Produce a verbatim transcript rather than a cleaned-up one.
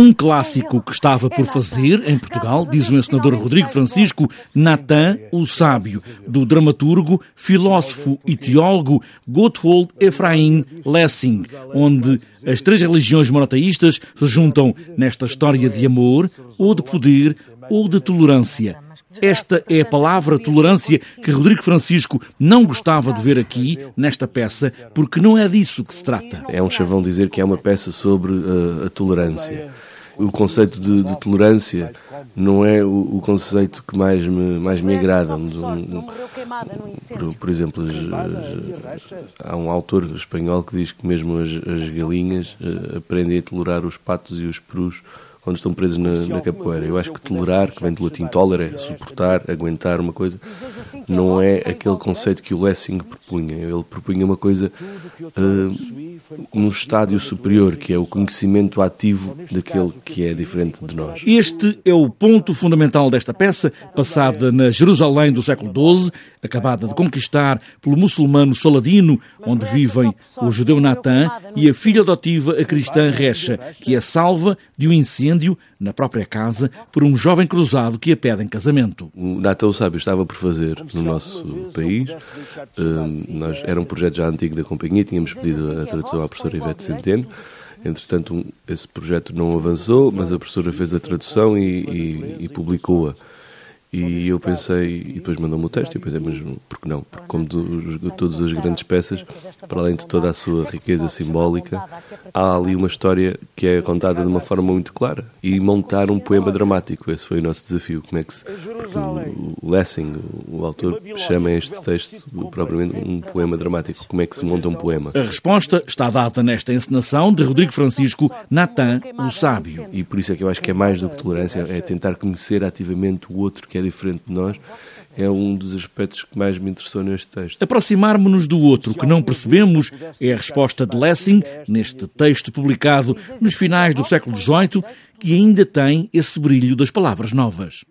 Um clássico que estava por fazer em Portugal, diz o encenador Rodrigo Francisco, Nathan, o Sábio, do dramaturgo, filósofo e teólogo Gotthold Ephraim Lessing, onde as três religiões monoteístas se juntam nesta história de amor, ou de poder, ou de tolerância. Esta é a palavra tolerância que Rodrigo Francisco não gostava de ver aqui, nesta peça, porque não é disso que se trata. É um chavão dizer que é uma peça sobre uh, a tolerância. O conceito de, de tolerância não é o, o conceito que mais me, mais me agrada. Um, um, por, por exemplo, as, as, há um autor espanhol que diz que mesmo as, as galinhas uh, aprendem a tolerar os patos e os perus quando estão presos na, na capoeira. Eu acho que tolerar, que vem do latim toler, é suportar, aguentar uma coisa, não é aquele conceito que o Lessing propunha. Ele propunha uma coisa uh, num estádio superior, que é o conhecimento ativo daquele que é diferente de nós. Este é o ponto fundamental desta peça, passada na Jerusalém do século doze, acabada de conquistar pelo muçulmano Saladino, onde vivem o judeu Nathan e a filha adotiva, a cristã Recha, que é salva de um incêndio na própria casa por um jovem cruzado que a pede em casamento. O Nathan, o Sábio, estava por fazer no nosso país. Um, nós, era um projeto já antigo da companhia, tínhamos pedido a tradução à professora Ivete Centeno. Entretanto, um, esse projeto não avançou, mas a professora fez a tradução e, e, e publicou-a. E eu pensei, e depois mandou-me o texto, e eu pensei, mas por que não? Porque como todas as grandes peças, para além de toda a sua riqueza simbólica, há ali uma história que é contada de uma forma muito clara. E montar um poema dramático, esse foi o nosso desafio. Como é que se, porque o Lessing, o autor, chama este texto propriamente um poema dramático. Como é que se monta um poema? A resposta está dada nesta encenação de Rodrigo Francisco, Nathan, o Sábio. E por isso é que eu acho que é mais do que tolerância, é tentar conhecer ativamente o outro que é diferente de nós, é um dos aspectos que mais me interessou neste texto. Aproximarmo-nos do outro que não percebemos é a resposta de Lessing, neste texto publicado nos finais do século dezoito, que ainda tem esse brilho das palavras novas.